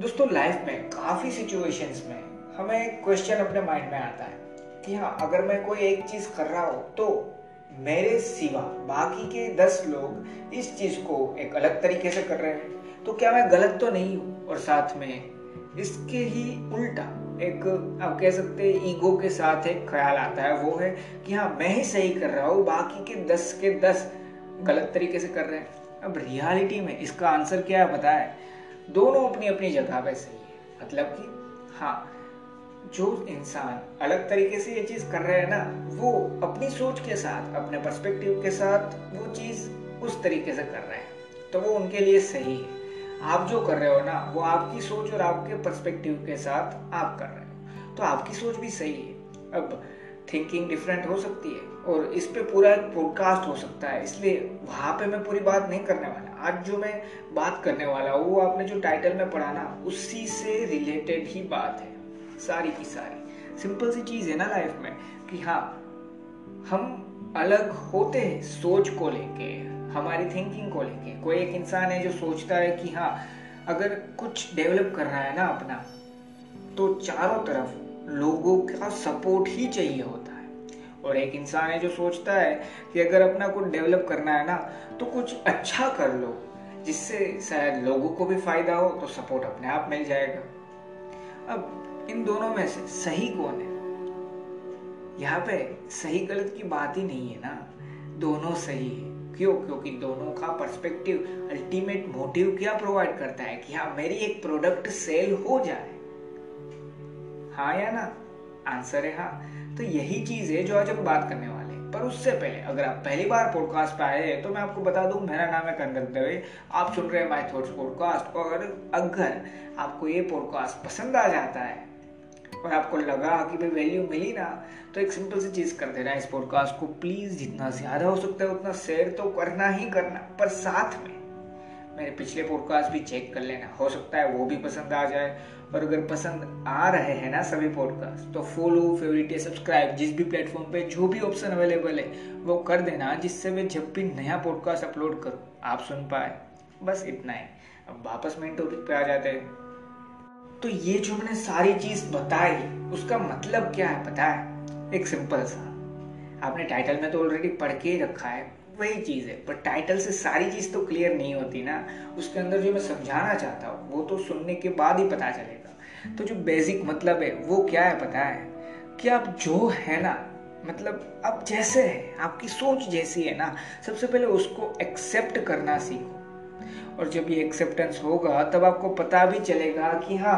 दोस्तों लाइफ में काफ़ी सिचुएशंस में हमें क्वेश्चन अपने माइंड में आता है कि हाँ अगर मैं कोई एक चीज़ कर रहा हूँ तो मेरे सिवा बाकी के 10 लोग इस चीज़ को एक अलग तरीके से कर रहे हैं, तो क्या मैं गलत तो नहीं हूँ। और साथ में इसके ही उल्टा एक आप कह सकते हैं ईगो के साथ एक ख्याल आता है, वो है कि हाँ मैं ही सही कर रहा हूँ, बाकी के 10 गलत तरीके से कर रहे हैं। अब रियलिटी में इसका आंसर क्या है पता है? दोनों अपनी अपनी जगह पे सही है। मतलब कि हाँ जो इंसान अलग तरीके से ये चीज़ कर रहे हैं ना, वो अपनी सोच के साथ अपने पर्सपेक्टिव के साथ वो चीज़ उस तरीके से कर रहे हैं तो वो उनके लिए सही है। आप जो कर रहे हो ना वो आपकी सोच और आपके पर्सपेक्टिव के साथ आप कर रहे हो तो आपकी सोच भी सही है। अब थिंकिंग डिफरेंट हो सकती है और इस पे पूरा एक पॉडकास्ट हो सकता है, इसलिए वहाँ पे मैं पूरी बात नहीं करने वाला। आज जो मैं बात करने वाला हूँ वो आपने जो टाइटल में पढ़ा ना उसी से रिलेटेड ही बात है, सारी की सारी। सिंपल सी चीज़ है ना लाइफ में कि हाँ हम अलग होते हैं सोच को लेके, हमारी थिंकिंग को लेके। कोई एक इंसान है जो सोचता है कि हाँ अगर कुछ डेवलप करना है ना अपना तो चारों तरफ लोगों का सपोर्ट ही चाहिए होता है, और एक इंसान है जो सोचता है कि अगर अपना कुछ डेवलप करना है ना तो कुछ अच्छा कर लो जिससे शायद लोगों को भी फायदा हो तो सपोर्ट अपने आप मिल जाएगा। अब इन दोनों में से सही कौन है? यहाँ पे सही गलत की बात ही नहीं है ना, दोनों सही है। क्यों? क्योंकि दोनों का पर्सपेक्टिव अल्टीमेट मोटिव क्या प्रोवाइड करता है कि हाँ मेरी एक प्रोडक्ट सेल हो जाए। हाँ या ना? आंसर है हाँ। तो यही चीज़ है जो आज हम बात करने वाले हैं। पर उससे पहले अगर आप पहली बार पॉडकास्ट पर आए हैं तो मैं आपको बता दूं, मेरा नाम है कंदर्प, आप सुन रहे हैं माय थॉट्स पॉडकास्ट। और अगर आपको ये पॉडकास्ट पसंद आ जाता है और आपको लगा कि भाई वैल्यू मिली ना, तो एक सिंपल सी चीज़ कर देना, इस पॉडकास्ट को प्लीज़ जितना ज़्यादा हो सकता है उतना शेयर तो करना ही करना, पर साथ में मेरे पिछले पॉडकास्ट भी चेक कर लेना, हो सकता है वो भी पसंद आ जाए। और अगर पसंद आ रहे हैं ना सभी पॉडकास्ट तो फॉलो, फेवरेट या सब्सक्राइब जिस भी प्लेटफॉर्म पे जो भी ऑप्शन अवेलेबल है वो कर देना, जिससे मैं जब भी नया पॉडकास्ट अपलोड करूँ आप सुन पाए। बस इतना ही। अब वापस मेन टॉपिक पे आ जाते हैं। तो ये जो मैंने सारी चीज़ बताई उसका मतलब क्या है पता है? एक सिंपल सा, आपने टाइटल में तो ऑलरेडी पढ़ के ही रखा है, वही चीज़ है। पर टाइटल से सारी चीज़ तो क्लियर नहीं होती ना, उसके अंदर जो मैं समझाना चाहता हूँ वो तो सुनने के बाद ही पता चलेगा। तो जो बेसिक मतलब है वो क्या है पता है? कि आप जो है ना, मतलब आप जैसे हैं, आपकी सोच जैसी है ना, सबसे पहले उसको एक्सेप्ट करना सीखो। और जब ये एक्सेप्टेंस होगा तब आपको पता भी चलेगा कि हाँ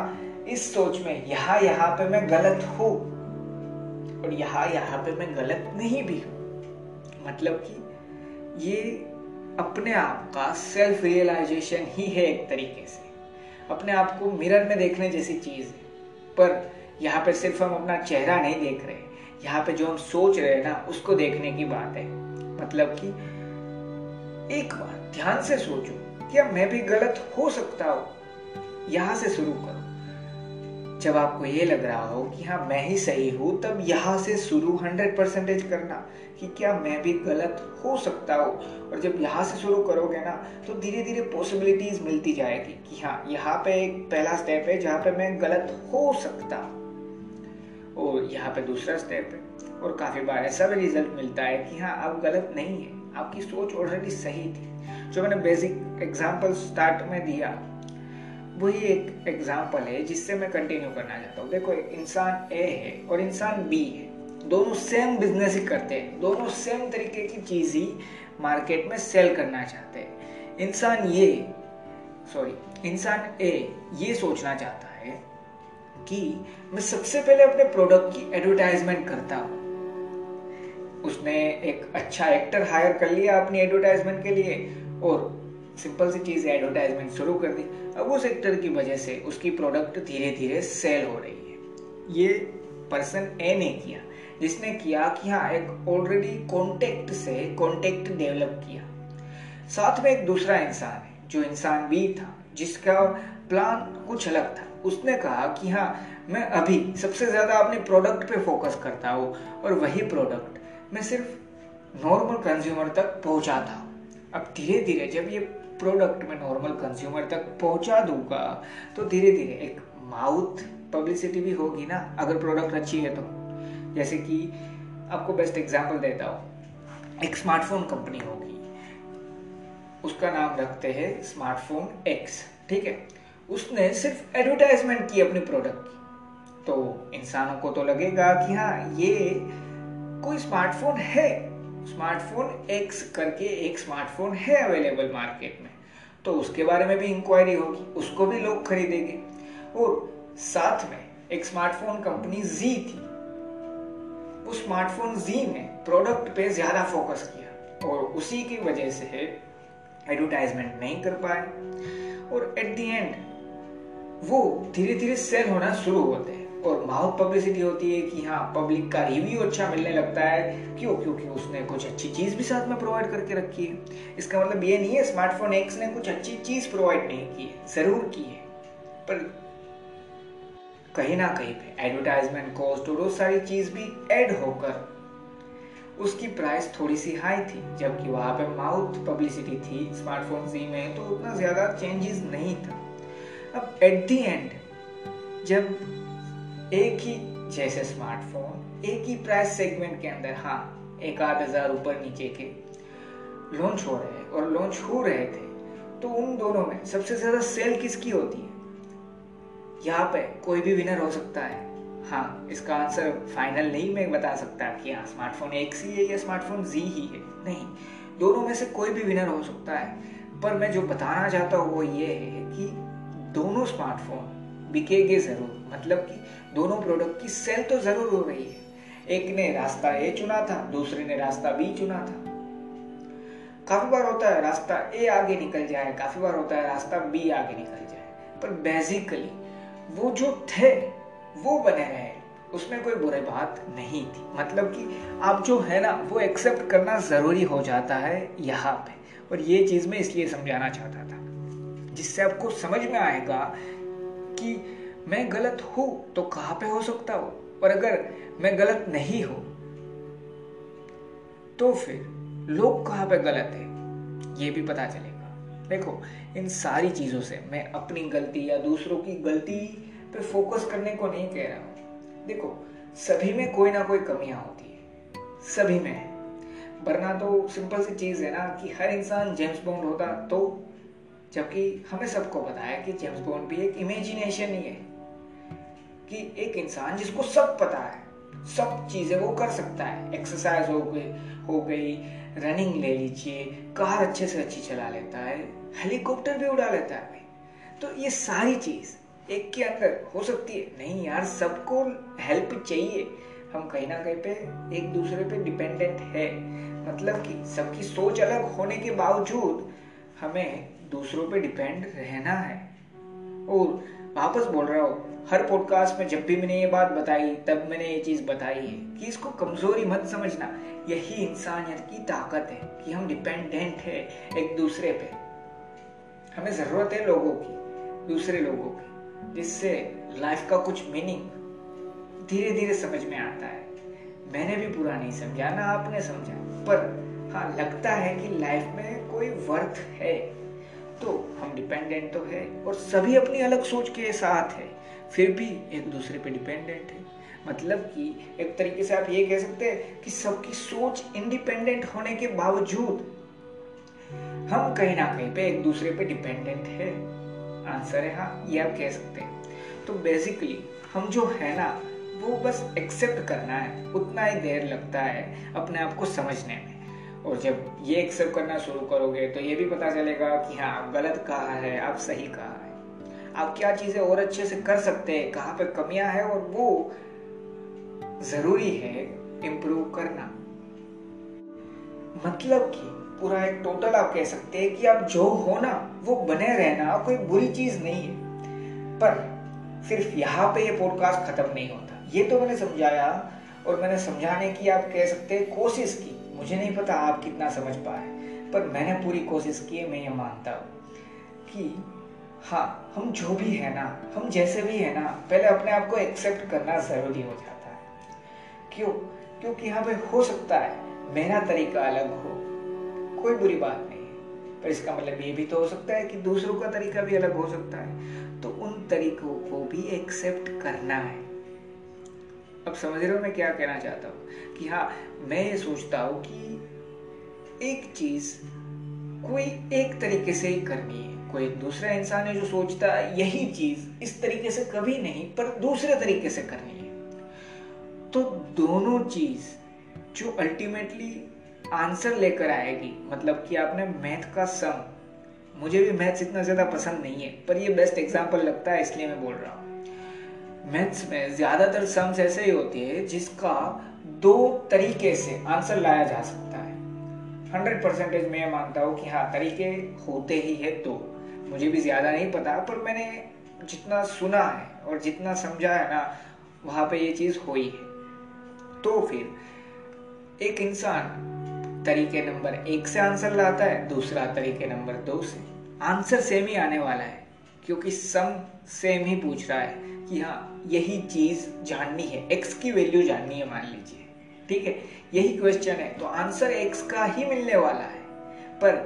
इस सोच में यहाँ पे मैं गलत हूँ और यहाँ पे मैं गलत नहीं भी हूँ। मतलब कि ये अपने आप का सेल्फ रियलाइजेशन ही है, एक तरीके से अपने आप को मिरर में देखने जैसी चीज़ है। पर यहाँ पे सिर्फ हम अपना चेहरा नहीं देख रहे, यहाँ पे जो हम सोच रहे हैं ना उसको देखने की बात है। मतलब कि एक बार ध्यान से सोचो कि मैं भी गलत हो सकता हूँ, यहाँ से शुरू करो। जब आपको ये लग रहा हो कि हाँ मैं ही सही हूँ तब यहाँ से शुरू 100% करना कि क्या मैं भी गलत हो सकता हूँ। और जब यहाँ से शुरू करोगे ना तो धीरे धीरे पॉसिबिलिटीज मिलती जाएगी कि हाँ यहाँ पे एक पहला स्टेप है जहाँ पे मैं गलत हो सकता हूँ, और यहाँ पे दूसरा स्टेप है। और काफ़ी बार ऐसा भी रिजल्ट मिलता है कि हाँ आप गलत नहीं है, आपकी सोच ऑलरेडी सही थी। जो मैंने बेसिक एग्जाम्पल स्टार्ट में दिया वही एक एग्जाम्पल है जिससे मैं कंटिन्यू करना चाहता हूँ। देखो इंसान ए है और इंसान बी है, दोनों सेम बिजनेस ही करते हैं, दोनों सेम तरीके की चीज़ ही मार्केट में सेल करना चाहते हैं। इंसान ए ये सोचना चाहता है कि मैं सबसे पहले अपने प्रोडक्ट की एडवर्टाइजमेंट करता हूँ। उसने एक अच्छा एक्टर हायर कर लिया अपनी एडवर्टाइजमेंट के लिए और सिंपल सी चीज़ है एडवर्टाइजमेंट शुरू कर दी। अब उस एक्टर की वजह से उसकी प्रोडक्ट धीरे धीरे सेल हो रही है। ये पर्सन ए ने किया, जिसने किया कि हाँ एक ऑलरेडी कॉन्टेक्ट से कॉन्टेक्ट डेवलप किया। साथ में एक दूसरा इंसान है जो इंसान बी था, जिसका प्लान कुछ अलग था। उसने कहा कि हाँ मैं अभी सबसे ज़्यादा अपने प्रोडक्ट पे फोकस करता हूँ और वही प्रोडक्ट मैं सिर्फ नॉर्मल कंज्यूमर तक पहुँचाता हूँ। अब धीरे धीरे जब ये प्रोडक्ट मैं नॉर्मल कंज्यूमर तक पहुंचा दूंगा तो धीरे धीरे एक माउथ पब्लिसिटी भी होगी ना, अगर प्रोडक्ट अच्छी है तो। जैसे कि आपको बेस्ट एग्जांपल देता हूँ, एक स्मार्टफोन कंपनी होगी, उसका नाम रखते हैं स्मार्टफोन एक्स, ठीक है। उसने सिर्फ एडवर्टाइजमेंट की अपने प्रोडक्ट की, तो इंसानों को तो लगेगा कि हाँ ये कोई स्मार्टफोन है, स्मार्टफोन एक्स करके एक स्मार्टफोन है अवेलेबल मार्केट में, तो उसके बारे में भी इंक्वायरी होगी, उसको भी लोग खरीदेंगे। और साथ में एक स्मार्टफोन कंपनी जी थी, उस स्मार्टफोन जी ने प्रोडक्ट पे ज़्यादा फोकस किया और उसी की वजह से एडवर्टाइजमेंट नहीं कर पाए, और एट द एंड वो धीरे धीरे सेल होना शुरू होते हैं और माउथ पब्लिसिटी होती है कि हाँ पब्लिक का रिव्यू अच्छा मिलने लगता है। क्यों? क्योंकि उसने कुछ अच्छी चीज़ भी साथ में प्रोवाइड करके रखी है। इसका मतलब ये नहीं है स्मार्टफोन एक्स ने कुछ अच्छी चीज़ प्रोवाइड नहीं की है, ज़रूर की है, पर कहीं ना कहीं पे एडवर्टाइजमेंट कॉस्ट और वो सारी चीज़ भी ऐड होकर उसकी प्राइस थोड़ी सी हाई थी, जबकि वहाँ पर माउथ पब्लिसिटी थी स्मार्टफोन जी में, तो उतना ज़्यादा चेंजेस नहीं था। अब एट दी एंड जब एक ही जैसे स्मार्टफोन एक ही प्राइस सेगमेंट के अंदर, हाँ 1,000 ऊपर नीचे के लॉन्च हो रहे हैं और लॉन्च हो रहे थे, तो उन दोनों में सबसे ज़्यादा सेल किसकी होती है, यहाँ पे कोई भी विनर हो सकता है। हाँ इसका आंसर फाइनल नहीं मैं बता सकता कि हाँ स्मार्टफोन एक्स ही है या स्मार्टफोन जी ही है, नहीं, दोनों में से कोई भी विनर हो सकता है। पर मैं जो बताना चाहता हूँ वो ये है कि दोनों स्मार्टफोन बिकेंगे ज़रूर, मतलब कि दोनों प्रोडक्ट की सेल तो ज़रूर हो रही है। एक ने रास्ता ए चुना था, दूसरे ने रास्ता बी चुना था। काफ़ी बार होता है रास्ता ए आगे निकल जाए, काफ़ी बार होता है रास्ता बी आगे निकल जाए, पर बेसिकली वो जो थे वो बने रहे, उसमें कोई बुरी बात नहीं थी। मतलब कि आप जो है ना वो एक्सेप्ट करना ज़रूरी हो जाता है यहाँ पे, और ये चीज़ मैं इसलिए समझाना चाहता था जिससे आपको समझ में आएगा कि मैं गलत हूं तो कहां पे हो सकता हूं, और अगर मैं गलत नहीं हूं तो फिर लोग कहां पे गलत है ये भी पता चलेगा। देखो इन सारी चीजों से मैं अपनी गलती या दूसरों की गलती पे फोकस करने को नहीं कह रहा हूं। देखो सभी में कोई ना कोई कमियां होती है, सभी में है, वरना तो सिंपल सी चीज है ना कि हर इंसान जेम्स बॉन्ड होता तो, जबकि हमें सबको पता है कि जेम्स बॉन्ड भी एक इमेजिनेशन ही है, कि एक इंसान जिसको सब पता है, सब चीज़ें वो कर सकता है, एक्सरसाइज हो गई रनिंग ले लीजिए, कार अच्छे से अच्छी चला लेता है, हेलीकॉप्टर भी उड़ा लेता है भाई। तो ये सारी चीज़ एक के अंदर हो सकती है, नहीं यार सबको हेल्प चाहिए, हम कहीं ना कहीं पे एक दूसरे पे डिपेंडेंट है। मतलब कि सबकी सोच अलग होने के बावजूद हमें दूसरों पे डिपेंड रहना है। और वापस बोल रहा हूँ, हर पॉडकास्ट में जब भी मैंने ये बात बताई तब मैंने ये चीज़ बताई है कि इसको कमज़ोरी मत समझना, यही इंसानियत की ताकत है कि हम डिपेंडेंट है एक दूसरे पे, हमें ज़रूरत है लोगों की, दूसरे लोगों की, जिससे लाइफ का कुछ मीनिंग धीरे धीरे समझ में आता है। मैंने भी पूरा नहीं समझा ना आपने समझा, पर हाँ लगता है कि लाइफ में कोई वर्थ है। तो हम डिपेंडेंट तो है और सभी अपनी अलग सोच के साथ है, फिर भी एक दूसरे पे डिपेंडेंट है। मतलब कि एक तरीके से आप ये कह सकते हैं कि सबकी सोच इंडिपेंडेंट होने के बावजूद हम कहीं ना कहीं पे एक दूसरे पे डिपेंडेंट है। आंसर है हाँ, ये आप कह सकते हैं। तो बेसिकली हम जो है ना वो बस एक्सेप्ट करना है, उतना ही देर लगता है अपने आप को समझने में, और जब ये एक्सेप्ट करना शुरू करोगे तो ये भी पता चलेगा कि हाँ आप गलत कहाँ है, आप सही कहाँ है, आप क्या चीज़ें और अच्छे से कर सकते हैं, कहाँ पे कमियाँ हैं और वो ज़रूरी है इम्प्रूव करना। मतलब कि पूरा एक टोटल आप कह सकते हैं कि आप जो हो ना वो बने रहना कोई बुरी चीज़ नहीं है। पर सिर्फ यहाँ पे ये पॉडकास्ट ख़त्म नहीं होता, ये तो मैंने समझाया और मैंने समझाने की आप कह सकते हैं कोशिश की, मुझे नहीं पता आप कितना समझ पाए, पर मैंने पूरी कोशिश की है। मैं ये मानता हूँ कि हाँ हम जो भी है ना, हम जैसे भी है ना, पहले अपने आप को एक्सेप्ट करना ज़रूरी हो जाता है। क्यों? क्योंकि यहाँ पे हो सकता है मेरा तरीका अलग हो, कोई बुरी बात नहीं है, पर इसका मतलब ये भी तो हो सकता है कि दूसरों का तरीका भी अलग हो सकता है, तो उन तरीकों को भी एक्सेप्ट करना है। अब समझ रहे हो मैं क्या कहना चाहता हूँ कि हाँ, मैं ये सोचता हूँ कि एक चीज कोई एक तरीके से ही करनी है, कोई दूसरा इंसान है जो सोचता है यही चीज इस तरीके से कभी नहीं पर दूसरे तरीके से करनी है, तो दोनों चीज जो अल्टीमेटली आंसर लेकर आएगी, मतलब कि आपने मैथ का सम, मुझे भी मैथ्स इतना ज्यादा पसंद नहीं है पर ये बेस्ट एग्जांपल लगता है इसलिए मैं बोल रहा हूँ। मैथ्स में ज्यादातर सम्स ऐसे ही होते हैं जिसका दो तरीके से आंसर लाया जा सकता है। 100% मैं मानता हूँ कि हाँ, तरीके होते ही है दो, मुझे भी ज्यादा नहीं पता पर मैंने जितना सुना है और जितना समझा है ना वहाँ पे ये चीज हुई है। तो फिर एक इंसान तरीके नंबर 1 से आंसर लाता है, दूसरा तरीके नंबर 2 से। आंसर सेम ही आने वाला है क्योंकि सम सेम ही पूछ रहा है कि हाँ यही चीज जाननी है, x की वैल्यू जाननी है मान लीजिए, ठीक है यही क्वेश्चन है तो आंसर x का ही मिलने वाला है पर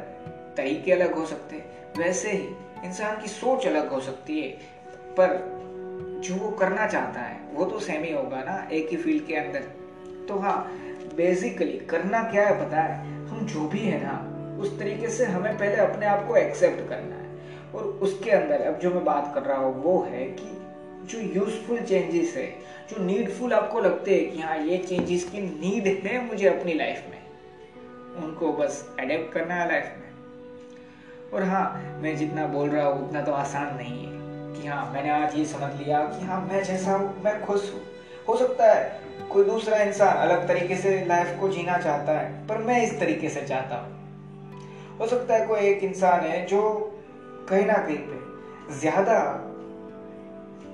तरीके अलग हो सकते हैं। वैसे ही इंसान की सोच अलग हो सकती है पर जो वो करना चाहता है वो तो सेम ही होगा ना एक ही फील्ड के अंदर। तो हाँ, बेसिकली करना क्या है पता है, हम जो भी है ना उस तरीके से हमें पहले अपने आप को एक्सेप्ट करना है और उसके अंदर अब जो मैं बात कर रहा हूँ वो है कि जो यूजफुल चेंजेस है, जो नीडफुल आपको लगते हैं कि हाँ ये चेंजेस की नीड है मुझे अपनी लाइफ में, उनको बस अडेप्ट करना है लाइफ में। और हाँ, मैं जितना बोल रहा हूँ उतना तो आसान नहीं है कि हाँ मैंने आज ये समझ लिया कि हाँ मैं जैसा हूँ मैं खुश हूँ। हो सकता है कोई दूसरा इंसान अलग तरीके से लाइफ को जीना चाहता है पर मैं इस तरीके से चाहता हूँ। हो सकता है कोई एक इंसान है जो कहीं ना कहीं पे ज्यादा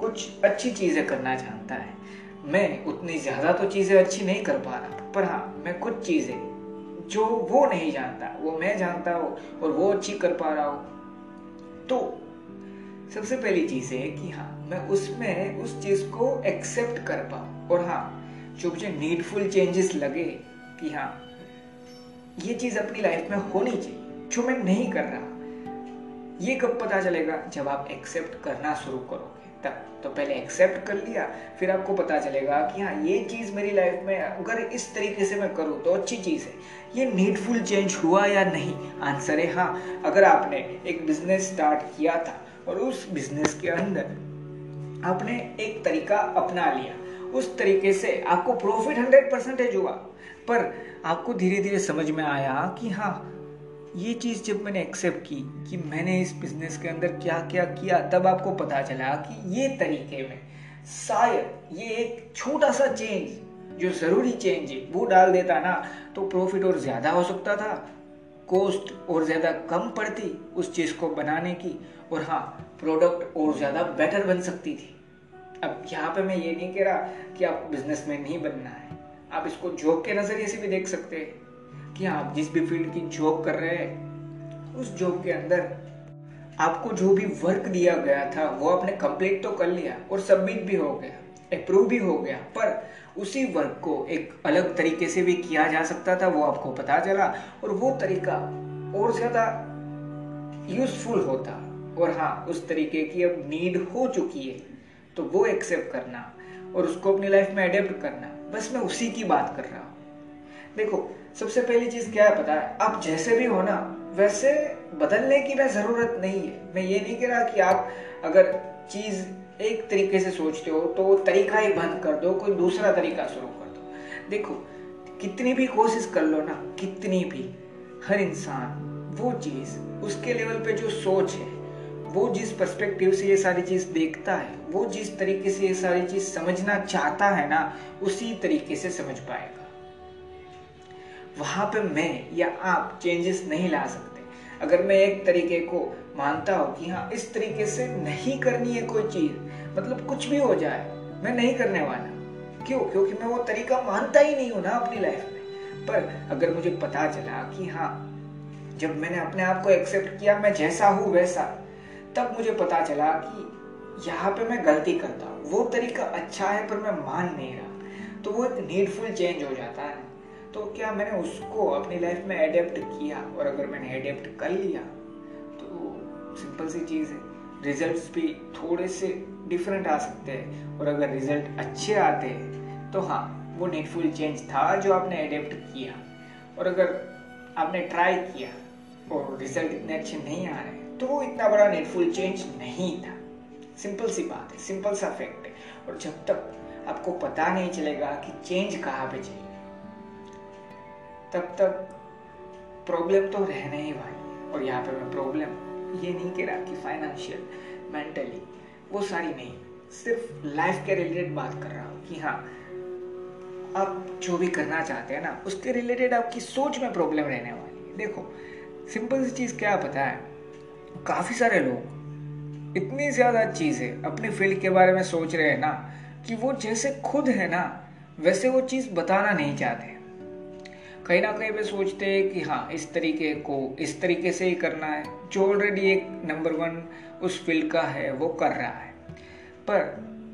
कुछ अच्छी चीजें करना चाहता है, मैं उतनी ज्यादा तो चीजें अच्छी नहीं कर पा रहा पर हाँ मैं कुछ चीजें जो वो नहीं जानता वो मैं जानता हूँ और वो अच्छी कर पा रहा हूँ। तो सबसे पहली चीज है कि हाँ मैं उसमें उस चीज को एक्सेप्ट कर पाऊँ और हाँ जो मुझे नीडफुल चेंजेस लगे कि हाँ ये चीज अपनी लाइफ में होनी चाहिए जो मैं नहीं कर रहा। ये कब पता चलेगा, जब आप एक्सेप्ट करना शुरू करोगे तब। तो पहले एक्सेप्ट कर लिया फिर आपको पता चलेगा कि हाँ ये चीज मेरी लाइफ में अगर इस तरीके से मैं करूँ तो अच्छी चीज है, ये नीडफुल चेंज हुआ या नहीं। आंसर है हाँ। अगर आपने एक बिजनेस स्टार्ट किया था और उस बिजनेस के अंदर आपने एक तरीका अपना लिया, उस तरीके से आपको प्रॉफिट 100% हुआ पर आपको धीरे धीरे समझ में आया कि हाँ ये चीज़ जब मैंने एक्सेप्ट की कि मैंने इस बिजनेस के अंदर क्या क्या किया, तब आपको पता चला कि ये तरीके में शायद ये एक छोटा सा चेंज जो ज़रूरी चेंज है वो डाल देता ना तो प्रॉफिट और ज़्यादा हो सकता था, कॉस्ट और ज़्यादा कम पड़ती उस चीज़ को बनाने की और हाँ प्रोडक्ट और ज़्यादा बेटर बन सकती थी। अब यहाँ पे मैं ये नहीं कह रहा कि आप बिजनेसमैन नहीं बनना है, आप इसको जॉब के नजरिए से भी देख सकते हैं कि आप जिस भी फील्ड की जॉब कर रहे हैं उस जॉब के अंदर आपको जो भी वर्क दिया गया था वो आपने कंप्लीट तो कर लिया और सबमिट भी हो गया, अप्रूव भी हो गया, पर उसी वर्क को एक अलग तरीके से भी किया जा सकता था वो आपको पता चला और वो तरीका और ज्यादा यूजफुल होता और हाँ उस तरीके की अब नीड हो चुकी है तो वो एक्सेप्ट करना और उसको अपनी लाइफ में अडेप्ट करना, बस मैं उसी की बात कर रहा हूँ। देखो सबसे पहली चीज क्या है पता है, आप जैसे भी हो ना वैसे बदलने की भी जरूरत नहीं है। मैं ये नहीं कह रहा कि आप अगर चीज एक तरीके से सोचते हो तो तरीका ही बंद कर दो, कोई दूसरा तरीका शुरू कर दो। देखो कितनी भी कोशिश कर लो ना, कितनी भी, हर इंसान वो चीज उसके लेवल पे जो सोच है, वो जिस पर्सपेक्टिव से ये सारी चीज़ देखता है, वो जिस तरीके से ये सारी चीज़ समझना चाहता है ना उसी तरीके से समझ पाएगा। वहाँ पे मैं या आप चेंजेस नहीं ला सकते। अगर मैं एक तरीके को मानता हूँ कि हाँ इस तरीके से नहीं करनी है कोई चीज़, मतलब कुछ भी हो जाए मैं नहीं करने वाला, क्यों? क्योंकि मैं वो तरीका मानता ही नहीं हूँ ना अपनी लाइफ में। पर अगर मुझे पता चला कि हाँ जब मैंने अपने आप को एक्सेप्ट किया मैं जैसा हूँ वैसा, तब मुझे पता चला कि यहाँ पे मैं गलती करता हूँ, वो तरीका अच्छा है पर मैं मान नहीं रहा, तो वो एक नीडफुल चेंज हो जाता है। तो क्या मैंने उसको अपनी लाइफ में एडेप्ट किया? और अगर मैंने एडेप्ट कर लिया तो सिंपल सी चीज़ है, रिजल्ट्स भी थोड़े से डिफरेंट आ सकते हैं। और अगर रिजल्ट अच्छे आते हैं तो हाँ, वो नीडफुल चेंज था जो आपने एडेप्ट किया। और अगर आपने ट्राई किया और रिजल्ट इतने अच्छे नहीं आ रहे तो वो इतना बड़ा नीडफुल चेंज नहीं था। सिंपल सी बात है, सिंपल सा फैक्ट है। और जब तक आपको पता नहीं चलेगा कि चेंज कहाँ पे चाहिए तब तक प्रॉब्लम तो रहना ही वाली है। और यहाँ पे मैं प्रॉब्लम ये नहीं कह रहा कि फाइनेंशियल, मेंटली, वो सारी नहीं, सिर्फ लाइफ के रिलेटेड बात कर रहा हूँ कि हाँ, आप जो भी करना चाहते हैं ना उसके रिलेटेड आपकी सोच में प्रॉब्लम रहने वाली है। देखो सिंपल सी चीज़ क्या पता है, काफ़ी सारे लोग इतनी ज़्यादा चीज़ें अपने फील्ड के बारे में सोच रहे हैं ना कि वो जैसे खुद है ना वैसे वो चीज़ बताना नहीं चाहते। कहीं ना कहीं वे सोचते हैं कि हाँ, इस तरीके को इस तरीके से ही करना है, जो ऑलरेडी एक नंबर वन उस फील्ड का है वो कर रहा है। पर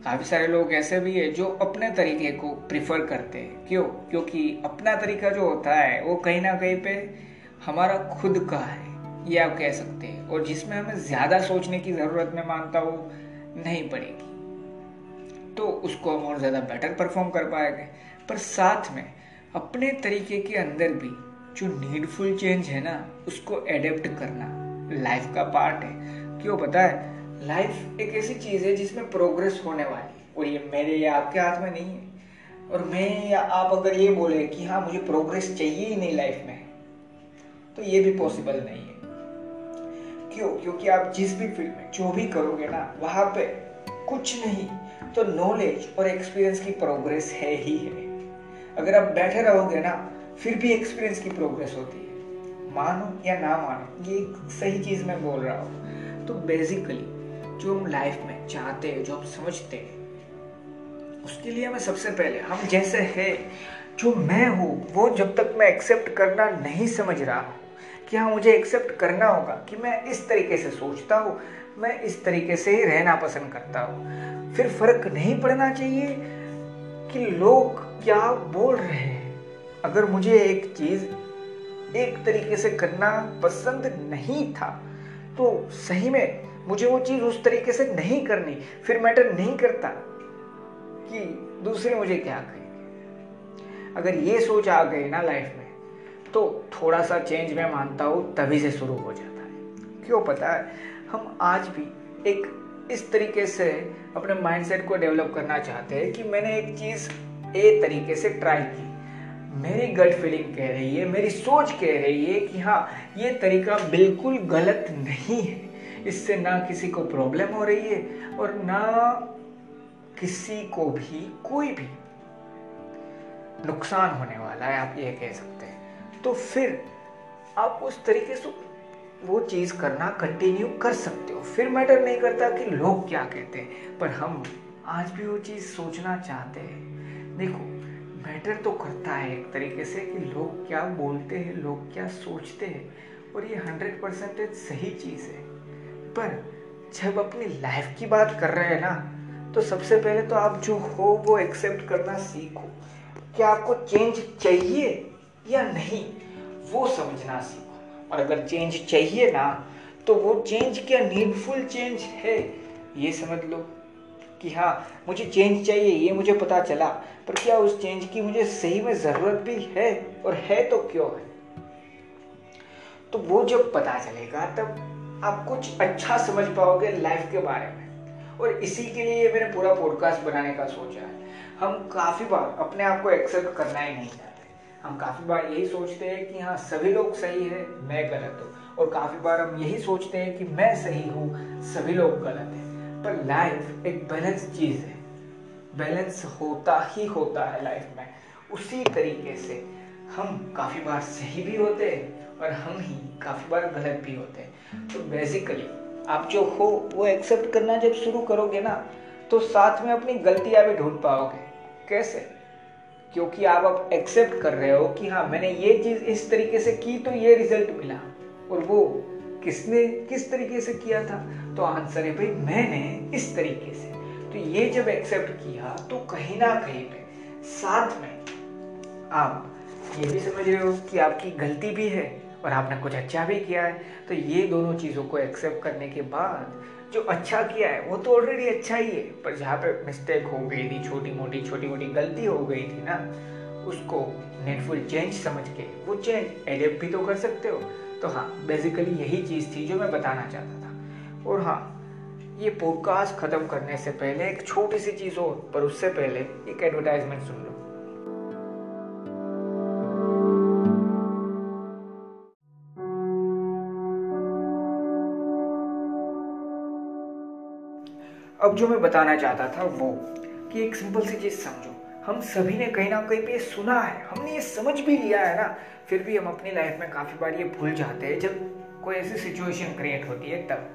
काफ़ी सारे लोग ऐसे भी है जो अपने तरीके को प्रिफर करते हैं। क्यों? क्योंकि अपना तरीका जो होता है वो कहीं ना कहीं पे हमारा खुद का है, ये आप कह सकते हैं। और जिसमें हमें ज़्यादा सोचने की ज़रूरत में मानता हूँ नहीं पड़ेगी तो उसको हम और ज़्यादा बेटर परफॉर्म कर पाएंगे। पर साथ में अपने तरीके के अंदर भी जो नीडफुल चेंज है ना उसको एडेप्ट करना लाइफ का पार्ट है। क्यों पता है, लाइफ एक ऐसी चीज़ है जिसमें प्रोग्रेस होने वाली है। और ये मेरे या आपके हाथ में नहीं है। और मैं या आप अगर ये बोले कि हाँ मुझे प्रोग्रेस चाहिए ही नहीं लाइफ में, तो ये भी पॉसिबल नहीं है। क्यों? क्योंकि आप जिस भी फील्ड में जो भी करोगे ना वहाँ पे कुछ नहीं तो नॉलेज और एक्सपीरियंस की प्रोग्रेस है ही है। अगर आप बैठे रहोगे ना फिर भी एक्सपीरियंस की प्रोग्रेस होती है, मानो या ना मानो, ये एक सही चीज़ मैं बोल रहा हूँ। तो बेसिकली जो हम लाइफ में चाहते हैं, जो हम समझते हैं, उसके लिए हमें सबसे पहले हम जैसे है, जो मैं हूँ वो जब तक मैं एक्सेप्ट करना नहीं समझ रहा हूँ कि हाँ मुझे एक्सेप्ट करना होगा कि मैं इस तरीके से सोचता हूँ, मैं इस तरीके से ही रहना पसंद करता हूँ। फिर फर्क नहीं पड़ना चाहिए कि लोग क्या बोल रहे हैं। अगर मुझे एक चीज़ एक तरीके से करना पसंद नहीं था तो सही में मुझे वो चीज़ उस तरीके से नहीं करनी। फिर मैटर नहीं करता कि दूसरे मुझे क्या कहेंगे। अगर ये सोच आ गई ना लाइफ में तो थोड़ा सा चेंज मैं मानता हूँ तभी से शुरू हो जाता है। क्यों पता है, हम आज भी एक इस तरीके से अपने माइंडसेट को डेवलप करना चाहते हैं कि मैंने एक चीज़ ए तरीके से ट्राई की, मेरी गट फीलिंग कह रही है, मेरी सोच कह रही है कि हाँ ये तरीका बिल्कुल गलत नहीं है, इससे ना किसी को प्रॉब्लम हो रही है और ना किसी को भी कोई भी नुकसान होने वाला है, आप ये कह सकते हैं। तो फिर आप उस तरीके से वो चीज़ करना कंटिन्यू कर सकते हो। फिर मैटर नहीं करता कि लोग क्या कहते हैं। पर हम आज भी वो चीज़ सोचना चाहते हैं। देखो मैटर तो करता है एक तरीके से कि लोग क्या बोलते हैं, लोग क्या सोचते हैं, और ये 100% सही चीज़ है। पर जब अपनी लाइफ की बात कर रहे हैं ना तो सबसे पहले तो आप जो हो वो एक्सेप्ट करना सीखो। क्या आपको चेंज चाहिए या नहीं वो समझना सीखो। और अगर चेंज चाहिए ना तो वो चेंज क्या नीडफुल चेंज है ये समझ लो कि हाँ मुझे चेंज चाहिए, ये मुझे पता चला, पर क्या उस चेंज की मुझे सही में ज़रूरत भी है, और है तो क्यों है। तो वो जब पता चलेगा तब आप कुछ अच्छा समझ पाओगे लाइफ के बारे में। और इसी के लिए मैंने पूरा पॉडकास्ट बनाने का सोचा है। हम काफ़ी बार अपने आप को एक्सेप्ट करना ही नहीं चाहते। हम काफ़ी बार यही सोचते हैं कि हाँ सभी लोग सही है, मैं गलत हूँ। और काफ़ी बार हम यही सोचते हैं कि मैं सही हूँ, सभी लोग गलत हैं। पर लाइफ एक बैलेंस चीज़ है, बैलेंस होता ही होता है लाइफ में। उसी तरीके से हम काफ़ी बार सही भी होते हैं और हम ही काफ़ी बार गलत भी होते हैं। तो बेसिकली आप जो हो वो एक्सेप्ट करना जब शुरू करोगे ना तो साथ में अपनी गलतियाँ भी ढूंढ पाओगे। कैसे? क्योंकि आप एक्सेप्ट कर रहे हो कि हाँ मैंने ये चीज़ इस तरीके से की तो ये रिजल्ट मिला, और वो किसने किस तरीके से किया था तो आंसर है भाई मैंने इस तरीके से। तो ये जब एक्सेप्ट किया तो कहीं ना कहीं पे साथ में आप ये भी समझ रहे हो कि आपकी गलती भी है और आपने कुछ अच्छा भी किया है, तो ये दोनों चीज़ों को एक्सेप्ट करने के बाद जो अच्छा किया है वो तो ऑलरेडी अच्छा ही है, पर जहाँ पे मिस्टेक हो गई थी, छोटी मोटी गलती हो गई थी ना, उसको नेटफुल चेंज समझ के वो चेंज एडेप्ट भी तो कर सकते हो। तो हाँ, बेसिकली यही चीज़ थी जो मैं बताना चाहता था। और हाँ, ये पॉडकास्ट ख़त्म करने से पहले एक छोटी सी चीज़ हो, पर उससे पहले एक एडवर्टाइजमेंट सुन लो। अब जो मैं बताना चाहता था वो कि एक सिंपल सी चीज़ समझो, हम सभी ने कहीं ना कहीं पे ये सुना है, हमने ये समझ भी लिया है ना, फिर भी हम अपनी लाइफ में काफ़ी बार ये भूल जाते हैं जब कोई ऐसी सिचुएशन क्रिएट होती है तब,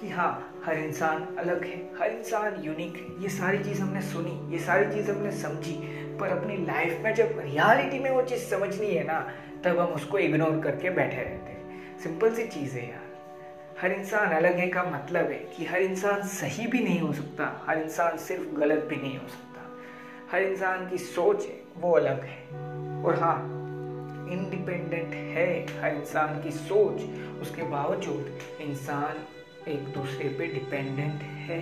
कि हाँ हर इंसान अलग है, हर इंसान यूनिक है। ये सारी चीज़ हमने सुनी, ये सारी चीज़ हमने समझी, पर अपनी लाइफ में जब रियलिटी में वो चीज़ समझनी है ना, तब हम उसको इग्नोर करके बैठे रहते हैं। सिंपल सी चीज़ है यार, हर इंसान अलग है का मतलब है कि हर इंसान सही भी नहीं हो सकता, हर इंसान सिर्फ गलत भी नहीं हो सकता, हर इंसान की सोच है वो अलग है। और हाँ, इंडिपेंडेंट है हर इंसान की सोच, उसके बावजूद इंसान एक दूसरे पे डिपेंडेंट है।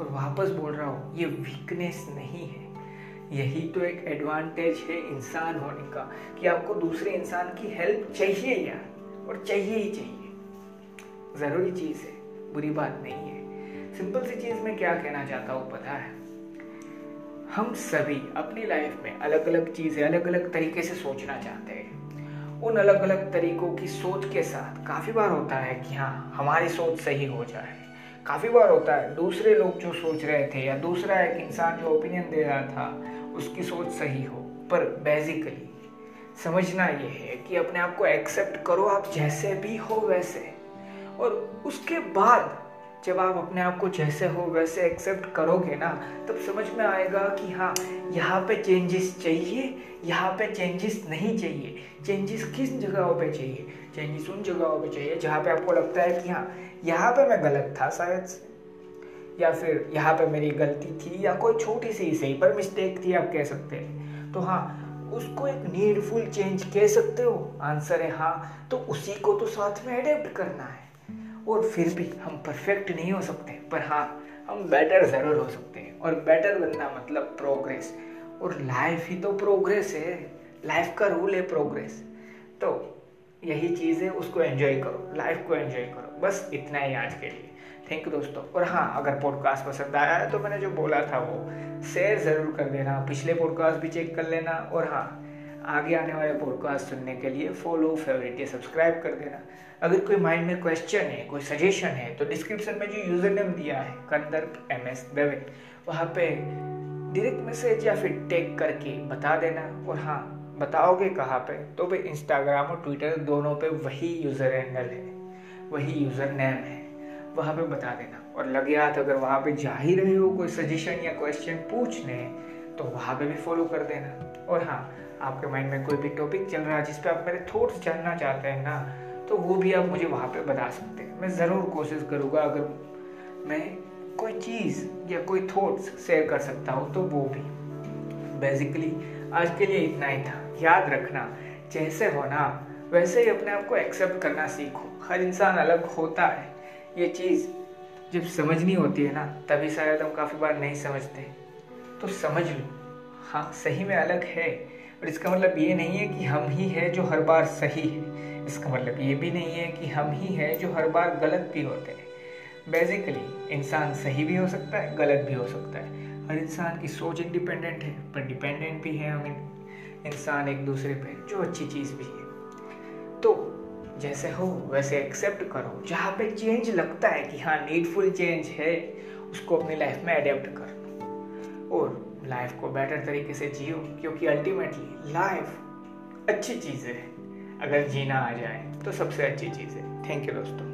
और वापस बोल रहा हूँ, ये वीकनेस नहीं है, यही तो एक एडवांटेज है इंसान होने का, कि आपको दूसरे इंसान की हेल्प चाहिए यार, और चाहिए ही चाहिए, ज़रूरी चीज़ है, बुरी बात नहीं है। सिंपल सी चीज़ में क्या कहना चाहता हूँ पता है, हम सभी अपनी लाइफ में अलग अलग चीज़ें अलग अलग तरीके से सोचना चाहते हैं। उन अलग अलग तरीकों की सोच के साथ काफ़ी बार होता है कि हाँ हमारी सोच सही हो जाए, काफ़ी बार होता है दूसरे लोग जो सोच रहे थे या दूसरा एक इंसान जो ओपिनियन दे रहा था उसकी सोच सही हो। पर बेसिकली समझना ये है कि अपने आप को एक्सेप्ट करो, आप जैसे भी हो वैसे, और उसके बाद जब आप अपने आप को जैसे हो वैसे एक्सेप्ट करोगे ना, तब समझ में आएगा कि हाँ यहाँ पे चेंजेस चाहिए, यहाँ पे चेंजेस नहीं चाहिए, चेंजेस किन जगहों पे चाहिए, चेंजेस उन जगहों पे चाहिए जहाँ पे आपको लगता है कि हाँ यहाँ पे मैं गलत था शायद, या फिर यहाँ पे मेरी गलती थी, या कोई छोटी सी सही पर मिस्टेक थी आप कह सकते हैं। तो हाँ, उसको एक नीडफुल चेंज कह सकते हो, आंसर है हाँ, तो उसी को तो साथ में अडेप्ट करना है। और फिर भी हम परफेक्ट नहीं हो सकते, पर हाँ हम बेटर ज़रूर हो सकते हैं, और बेटर बनना मतलब प्रोग्रेस, और लाइफ ही तो प्रोग्रेस है, लाइफ का रूल है प्रोग्रेस। तो यही चीज़ है, उसको एंजॉय करो, लाइफ को एंजॉय करो, बस इतना ही आज के लिए। थैंक यू दोस्तों। और हाँ, अगर पॉडकास्ट पसंद आया है तो मैंने जो बोला था वो शेयर ज़रूर कर देना, पिछले पॉडकास्ट भी चेक कर लेना, और हाँ आगे आने वाले पॉडकास्ट सुनने के लिए फॉलो, फेवरेट या सब्सक्राइब कर देना। अगर कोई माइंड में क्वेश्चन है, कोई सजेशन है, तो डिस्क्रिप्शन में जो यूज़र नेम दिया है kandarpmsdave, वहाँ पे डायरेक्ट मैसेज या फिर टैग करके बता देना। और हाँ, बताओगे कहाँ पे, तो भाई इंस्टाग्राम और ट्विटर दोनों पे वही यूज़र हैंडल है, वही यूज़र नेम है, वहाँ पर बता देना। और लगे हाथ अगर वहाँ पर जा ही रहे हो कोई सजेशन या क्वेश्चन पूछने, तो वहाँ पे भी फॉलो कर देना। और हाँ, आपके माइंड में कोई भी टॉपिक चल रहा है जिस पे आप मेरे थॉट्स जानना चाहते हैं ना, तो वो भी आप मुझे वहाँ पे बता सकते हैं। मैं ज़रूर कोशिश करूँगा, अगर मैं कोई चीज़ या कोई थॉट्स शेयर कर सकता हूँ तो वो भी। बेसिकली आज के लिए इतना ही था। याद रखना, जैसे हो ना वैसे ही अपने आप को एक्सेप्ट करना सीखो। हर इंसान अलग होता है, ये चीज़ जब समझनी होती है ना, तभी शायद हम काफ़ी बार नहीं समझते। तो समझ लो हाँ सही में अलग है, और इसका मतलब ये नहीं है कि हम ही है जो हर बार सही है, इसका मतलब ये भी नहीं है कि हम ही है जो हर बार गलत भी होते हैं। बेसिकली इंसान सही भी हो सकता है, गलत भी हो सकता है, हर इंसान की सोच इंडिपेंडेंट है, पर डिपेंडेंट भी है हम इंसान एक दूसरे पे, जो अच्छी चीज़ भी है। तो जैसे हो वैसे एक्सेप्ट करो, जहाँ पे चेंज लगता है कि हाँ नीडफुल चेंज है, उसको अपनी लाइफ में अडेप्ट कर लो, और लाइफ को बेटर तरीके से जियो, क्योंकि अल्टीमेटली लाइफ अच्छी चीज़ है, अगर जीना आ जाए तो सबसे अच्छी चीज़ है। थैंक यू दोस्तों।